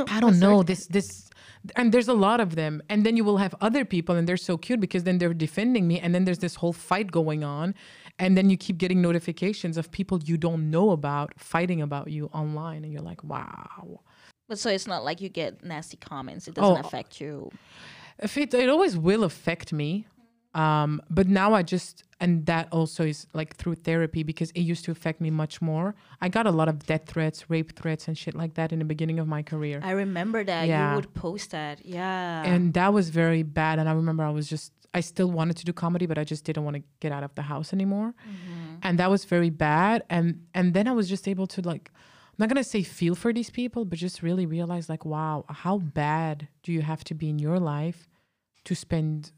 I don't know. This this and there's a lot of them. And then you will have other people, and they're so cute because then they're defending me. And then there's this whole fight going on. And then you keep getting notifications of people you don't know about fighting about you online. And you're like, wow. But so it's not like you get nasty comments. It doesn't oh, affect you. If it, it always will affect me. Um, but now I just, and that also is like through therapy, because it used to affect me much more. I got a lot of death threats, rape threats and shit like that in the beginning of my career. I remember that. Yeah. You would post that. Yeah. And that was very bad. And I remember I was just, I still wanted to do comedy, but I just didn't want to get out of the house anymore. Mm-hmm. And that was very bad. And, and then I was just able to, like, I'm not going to say feel for these people, but just really realize, like, wow, how bad do you have to be in your life to spend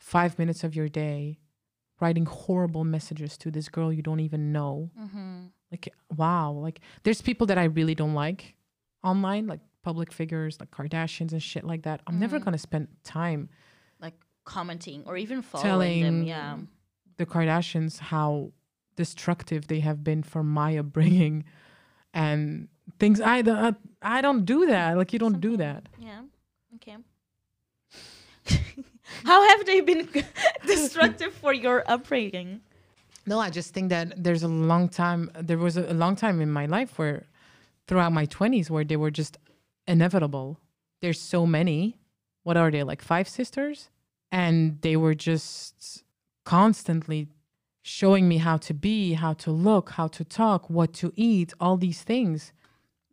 five minutes of your day writing horrible messages to this girl you don't even know. Mm-hmm. Like, wow. Like, there's people that I really don't like online, like public figures, like Kardashians and shit like that. I'm mm-hmm. never going to spend time like commenting or even following telling them. Yeah. The Kardashians, how destructive they have been for my upbringing and things. I, uh, I don't do that. Like, you don't Something. do that. Yeah. Okay. How have they been destructive for your upbringing? No, I just think that there's a long time. There was a, a long time in my life where throughout my twenties where they were just inevitable. There's so many. What are they, like five sisters? And they were just constantly showing me how to be, how to look, how to talk, what to eat, all these things.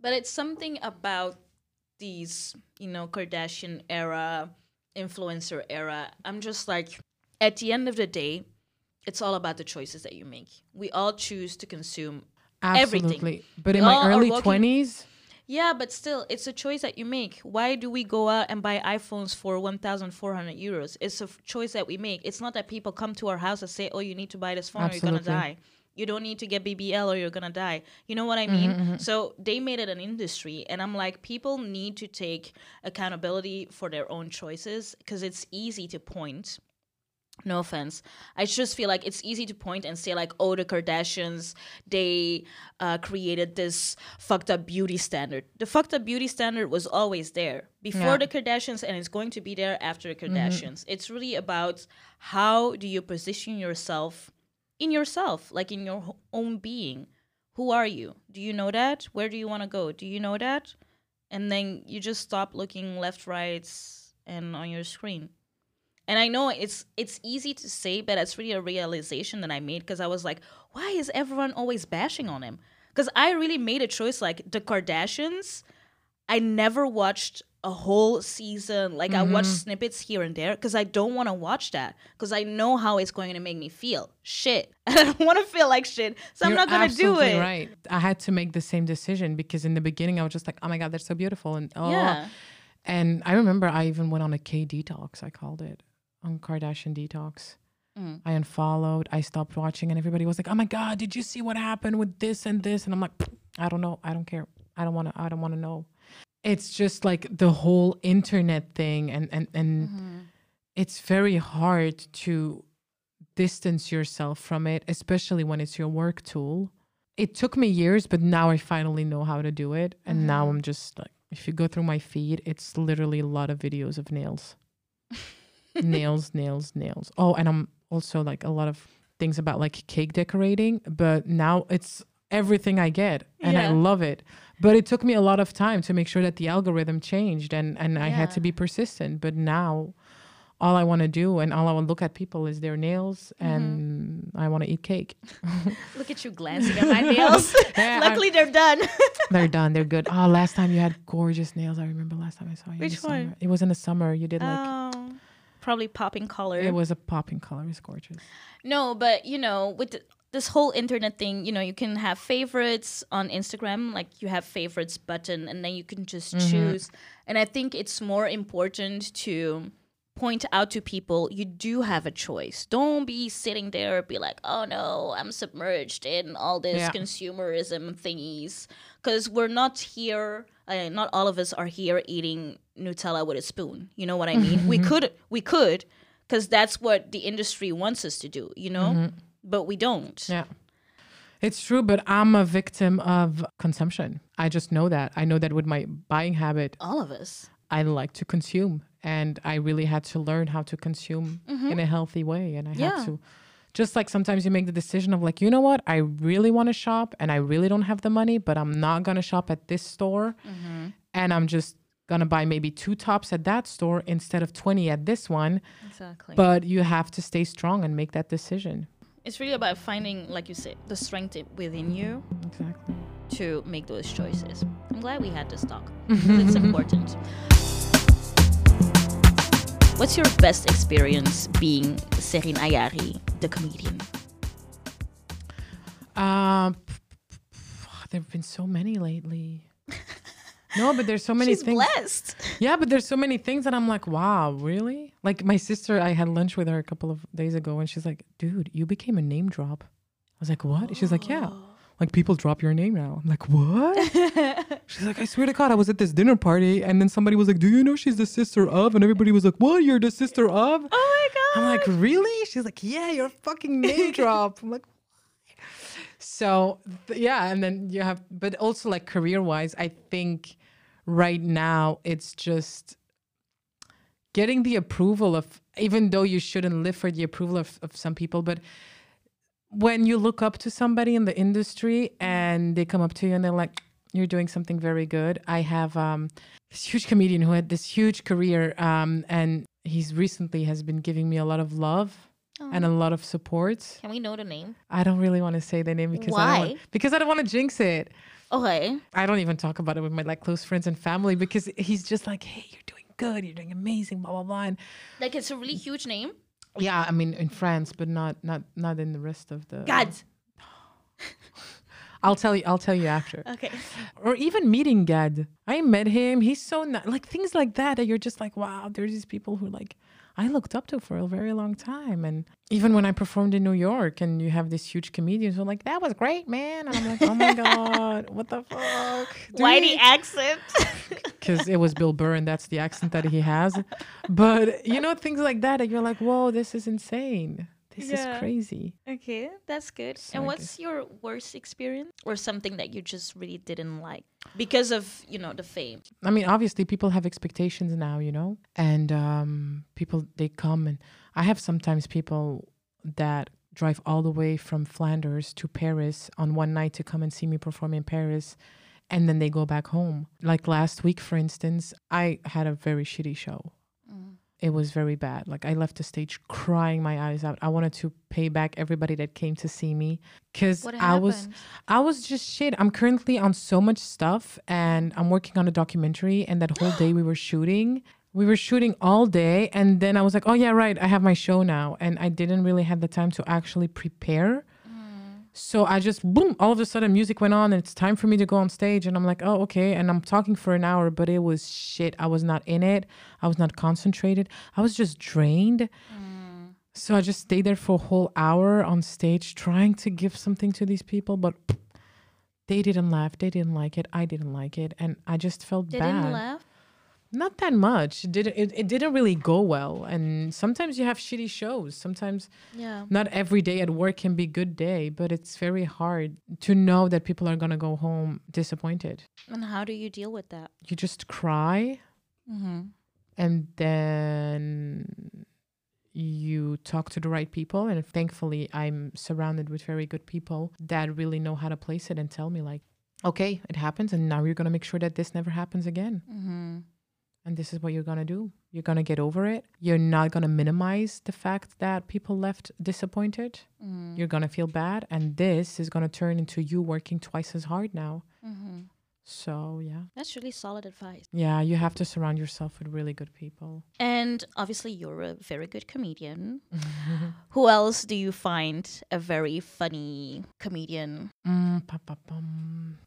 But it's something about these, you know, Kardashian era, influencer era. I'm just like, at the end of the day, it's all about the choices that you make. We all choose to consume Absolutely. everything. But we in my early twenties? Yeah, but still, it's a choice that you make. Why do we go out and buy iPhones for one thousand four hundred euros? It's a f choice that we make. It's not that people come to our house and say, oh, you need to buy this phone Absolutely. or you're gonna die. You don't need to get B B L or you're gonna die. You know what I mean? Mm-hmm, mm-hmm. So they made it an industry, and I'm like, people need to take accountability for their own choices, because it's easy to point. No offense. I just feel like it's easy to point and say, like, oh, the Kardashians, they uh, created this fucked up beauty standard. The fucked up beauty standard was always there before yeah. the Kardashians, and it's going to be there after the Kardashians. Mm-hmm. It's really about how do you position yourself in yourself, like in your own being. Who are you? Do you know that? Where do you want to go? Do you know that? And then you just stop looking left, right, and on your screen. And I know it's it's easy to say, but it's really a realization that I made, because I was like, why is everyone always bashing on him? Because I really made a choice, like the Kardashians, I never watched a whole season. Like, mm-hmm. I watch snippets here and there because I don't want to watch that, because I know how it's going to make me feel shit. And I don't want to feel like shit, so You're I'm not going to do it. Right. I had to make the same decision, because in the beginning I was just like, oh my God, they're so beautiful. And oh, yeah. And I remember I even went on a K detox, I called it, on Kardashian detox. Mm. I unfollowed, I stopped watching, and everybody was like, oh my God, did you see what happened with this and this? And I'm like, I don't know. I don't care. I don't want to, I don't want to know. It's just like the whole internet thing, and, and, and mm-hmm. it's very hard to distance yourself from it, especially when it's your work tool. It took me years, but now I finally know how to do it. And mm-hmm. now I'm just like, if you go through my feed, it's literally a lot of videos of nails. Nails, nails, nails. Oh, and I'm also like a lot of things about like cake decorating, but now it's everything I get, and yeah. I love it. But it took me a lot of time to make sure that the algorithm changed, and, and yeah. I had to be persistent. But now all I want to do and all I want to look at people is their nails, mm-hmm. and I want to eat cake. Look at you glancing at my nails. Yeah, luckily I'm, they're done. They're done. They're good. Oh, last time you had gorgeous nails. I remember last time I saw you. Which one? Summer. It was in the summer. You did like... Oh. Probably popping color. It was a popping color. It's gorgeous. No, but you know, with the, this whole internet thing, you know, you can have favorites on Instagram, like you have favorites button, and then you can just mm-hmm. choose. And I think it's more important to point out to people, you do have a choice. Don't be sitting there and be like, oh no, I'm submerged in all this yeah. consumerism thingies. Because we're not here, uh, not all of us are here eating Nutella with a spoon. You know what I mean? we could, we could, because that's what the industry wants us to do, you know? Mm-hmm. But we don't. Yeah. It's true, but I'm a victim of consumption. I just know that. I know that with my buying habit. All of us. I like to consume. And I really had to learn how to consume mm-hmm. in a healthy way. And I yeah. had to, just like sometimes you make the decision of like, you know what, I really want to shop and I really don't have the money, but I'm not going to shop at this store. Mm-hmm. And I'm just going to buy maybe two tops at that store instead of twenty at this one. Exactly. But you have to stay strong and make that decision. It's really about finding, like you said, the strength within you. Exactly. To make those choices. I'm glad we had this talk. It's important. What's your best experience being Serine Ayari, the comedian? Uh, there have been so many lately. No, but there's so many She's things. She's blessed. Yeah, but there's so many things that I'm like, wow, really? Like my sister, I had lunch with her a couple of days ago and she's like, dude, you became a name drop. I was like, what? Oh. She's like, yeah. Like people drop your name now. I'm like, what? She's like, I swear to God, I was at this dinner party and then somebody was like, do you know she's the sister of? And everybody was like, what? You're the sister of? Oh my God. I'm like, really? She's like, yeah, you're a fucking name drop. I'm like, what? So th- yeah. And then you have, but also like career wise, I think right now it's just getting the approval of, even though you shouldn't live for the approval of, of some people, but when you look up to somebody in the industry and they come up to you and they're like, you're doing something very good. I have um, this huge comedian who had this huge career um, and he's recently has been giving me a lot of love oh. and a lot of support. Can we know the name? I don't really want to say the name because Why? I don't want, because I don't want to jinx it. Okay. I don't even talk about it with my like close friends and family because he's just like, hey, you're doing good. You're doing amazing, blah, blah, blah. And like it's a really huge name. Yeah, I mean in France, but not not not in the rest of the. God. I'll tell you. I'll tell you after. Okay. Or even meeting Gad. I met him. He's so nice. Like things like that. That you're just like, wow. There's these people who like I looked up to for a very long time. And even when I performed in New York, and you have these huge comedians who are like, that was great, man. And I'm like, oh my God, what the fuck? Do Why we... the accent? Because it was Bill Burr, and that's the accent that he has. But you know, things like that, and you're like, whoa, this is insane. This yeah. is crazy. Okay, that's good. So and I what's guess. your worst experience or something that you just really didn't like because of, you know, the fame? I mean, obviously people have expectations now, you know, and um, people, they come and I have sometimes people that drive all the way from Flanders to Paris on one night to come and see me perform in Paris. And then they go back home. Like last week, for instance, I had a very shitty show. Mm. It was very bad. Like I left the stage crying my eyes out. I wanted to pay back everybody that came to see me because I was, I was just shit. I'm currently on so much stuff and I'm working on a documentary and that whole day we were shooting, we were shooting all day. And then I was like, oh yeah, right. I have my show now. And I didn't really have the time to actually prepare. Mm. So I just, boom, all of a sudden music went on and it's time for me to go on stage. And I'm like, oh, okay. And I'm talking for an hour, but it was shit. I was not in it. I was not concentrated. I was just drained. Mm. So I just stayed there for a whole hour on stage trying to give something to these people. But they didn't laugh. They didn't like it. I didn't like it. And I just felt they bad. They didn't laugh? Not that much. It didn't, it, it didn't really go well. And sometimes you have shitty shows. Sometimes yeah. not every day at work can be a good day. But it's very hard to know that people are going to go home disappointed. And how do you deal with that? You just cry. Mm-hmm. And then you talk to the right people. And thankfully, I'm surrounded with very good people that really know how to place it and tell me like, okay, it happens. And now you're going to make sure that this never happens again. Mm-hmm. And this is what you're going to do. You're going to get over it. You're not going to minimize the fact that people left disappointed. Mm-hmm. You're going to feel bad. And this is going to turn into you working twice as hard now. Mm-hmm. So, yeah. That's really solid advice. Yeah, you have to surround yourself with really good people. And obviously, you're a very good comedian. Who else do you find a very funny comedian? Mm,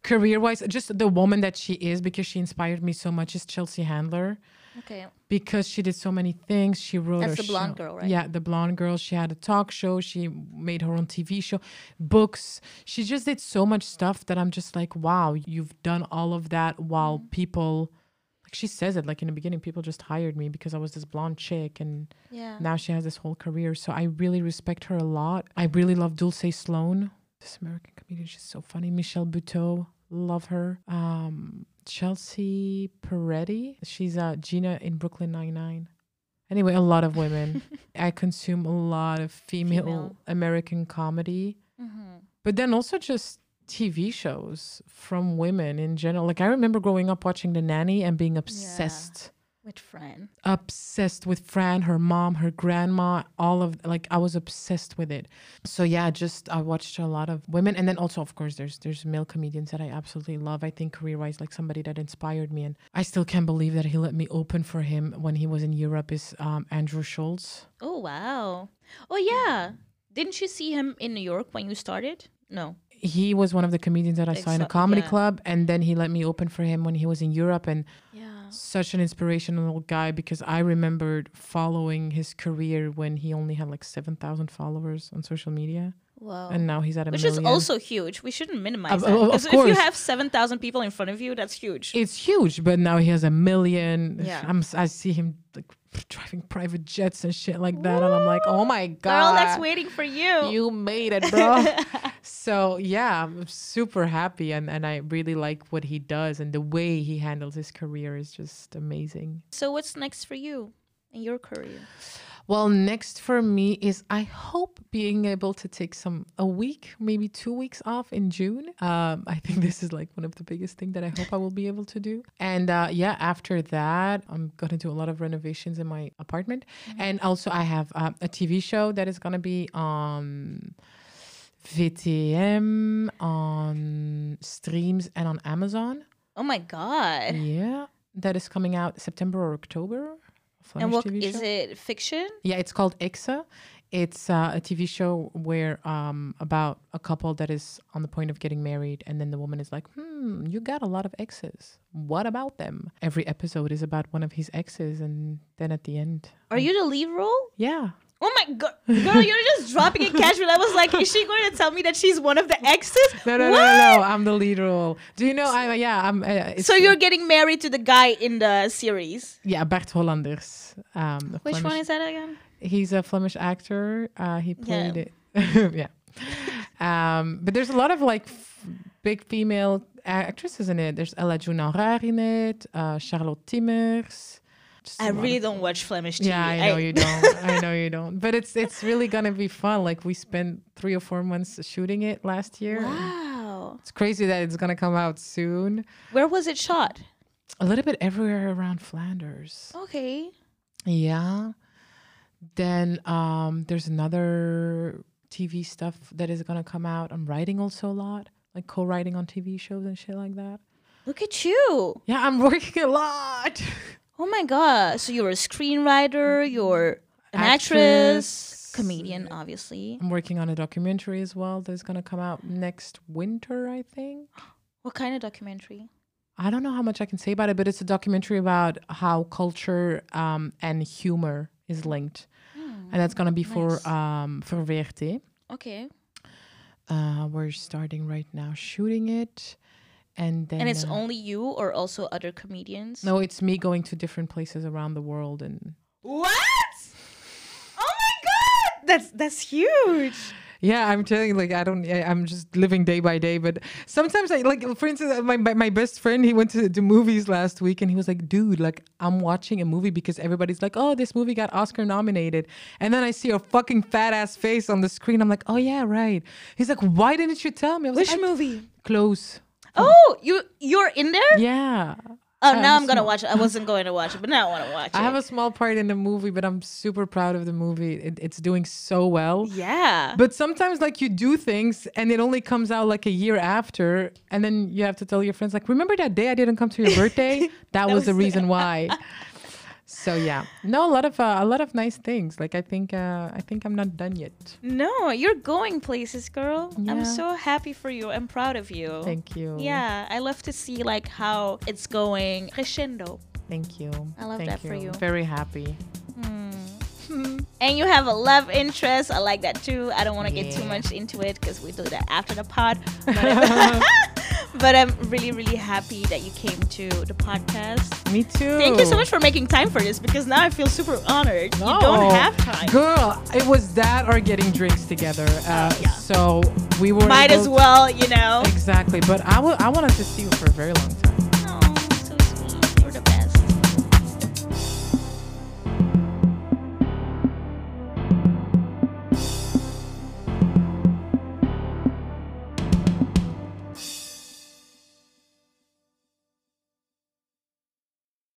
Career-wise, just the woman that she is, because she inspired me so much, is Chelsea Handler. Okay. Because she did so many things. She wrote That's a the blonde show. girl, right? Yeah, the blonde girl. She had a talk show. She made her own T V show, books. She just did so much stuff that I'm just like, wow, you've done all of that while mm-hmm. people... Like she says it, like in the beginning, people just hired me because I was this blonde chick. And yeah. now she has this whole career. So I really respect her a lot. I really love Dulce Sloan, this American comedian. She's so funny. Michelle Buteau. Love her. Um, Chelsea Peretti. She's uh, Gina in Brooklyn ninety-nine. Anyway, a lot of women. I consume a lot of female, female. American comedy. Mm-hmm. But then also just T V shows from women in general. Like I remember growing up watching The Nanny and being obsessed. Yeah. With Fran. Obsessed with Fran, her mom, her grandma, all of, like, I was obsessed with it. So yeah, just, I watched a lot of women. And then also, of course, there's there's male comedians that I absolutely love. I think career-wise, like somebody that inspired me, and I still can't believe that he let me open for him when he was in Europe, is um, Andrew Schulz. Oh, wow. Oh, yeah. Didn't you see him in New York when you started? No. He was one of the comedians that I Exa- saw in a comedy yeah. club, and then he let me open for him when he was in Europe, and... Yeah. Such an inspirational guy, because I remembered following his career when he only had like seven thousand followers on social media. Wow. And now he's at a Which million. Which is also huge. We shouldn't minimize uh, that. Uh, of course. If you have seven thousand people in front of you, that's huge. It's huge, but now he has a million. Yeah. I'm, I see him like driving private jets and shit like that. Woo! And I'm like, oh my God. Girl, that's waiting for you. You made it, bro. So yeah, I'm super happy. And, and I really like what he does, and the way he handles his career is just amazing. So what's next for you in your career? Well, next for me is, I hope, being able to take some a week, maybe two weeks off in June. Um, I think this is like one of the biggest things that I hope I will be able to do. And uh, yeah, after that, I'm going to do a lot of renovations in my apartment. Mm-hmm. And also I have uh, a T V show that is going to be on V T M, on streams, and on Amazon. Oh, my God. Yeah. That is coming out September or October. Flemish and what T V is show. It fiction? Yeah, it's called Exa. It's uh, a T V show where um, about a couple that is on the point of getting married, and then the woman is like, "Hmm, you got a lot of exes. What about them?" Every episode is about one of his exes, and then at the end, are um, you the lead role? Yeah. Oh my God, girl, you're just dropping it casually. I was like, is she going to tell me that she's one of the exes? No, no, what? no, no, no. I'm the lead role. Do you know? I'm yeah. I'm. Uh, so you're getting married to the guy in the series? Yeah, Bert Hollanders. Um, Which Flemish, one is that again? He's a Flemish actor. Uh, he played yeah. it. yeah. Um, but there's a lot of like f- big female actresses in it. There's Ella Junor in it. Uh, Charlotte Timmers. I really don't watch Flemish T V. Yeah, I know I, you don't. I know you don't. But it's it's really going to be fun. Like, we spent three or four months shooting it last year. Wow. It's crazy that it's going to come out soon. Where was it shot? A little bit everywhere around Flanders. Okay. Yeah. Then um, there's another T V stuff that is going to come out. I'm writing also a lot, like co-writing on T V shows and shit like that. Look at you. Yeah, I'm working a lot. Oh my God. So you're a screenwriter, you're an actress, actress, comedian, obviously. I'm working on a documentary as well that's going to come out next winter, I think. What kind of documentary? I don't know how much I can say about it, but it's a documentary about how culture um, and humor is linked. Mm, and that's going to be nice. for um, for Variety. Okay. Uh, we're starting right now shooting it. And then, and it's uh, only you or also other comedians? No, it's me going to different places around the world. And what? Oh my God! That's that's huge. Yeah, I'm telling you, like, I don't, I, I'm just living day by day. But sometimes, I like, for instance, my my best friend, he went to the movies last week, and he was like, dude, like, I'm watching a movie because everybody's like, oh, this movie got Oscar nominated. And then I see a fucking fat ass face on the screen. I'm like, oh, yeah, right. He's like, why didn't you tell me? I was Which like, movie? Close. Oh, you you're in there? Yeah. Oh, I now I'm gonna watch it. I wasn't going to watch it, but now I want to watch it. I have a small part in the movie, but I'm super proud of the movie. It, it's doing so well. Yeah. But sometimes, like, you do things and it only comes out like a year after, and then you have to tell your friends, like, remember that day I didn't come to your birthday? That, that was, was the reason why. So yeah, no, a lot of uh, a lot of nice things. Like I think uh, I think I'm not done yet. No, you're going places, girl. Yeah. I'm so happy for you. I'm proud of you. Thank you. Yeah, I love to see like how it's going crescendo. Thank you. I love Thank that you. for you. Very happy. Mm. And you have a love interest. I like that too. I don't want to yeah. get too much into it because we do that after the pod. But, but I'm really, really happy that you came to the podcast. Me too. Thank you so much for making time for this because now I feel super honored. No. You don't have time. Girl, it was that or getting drinks together. Uh, yeah. So we were... Might as well, you know. Exactly. But I, w- I wanted to see you for a very long time.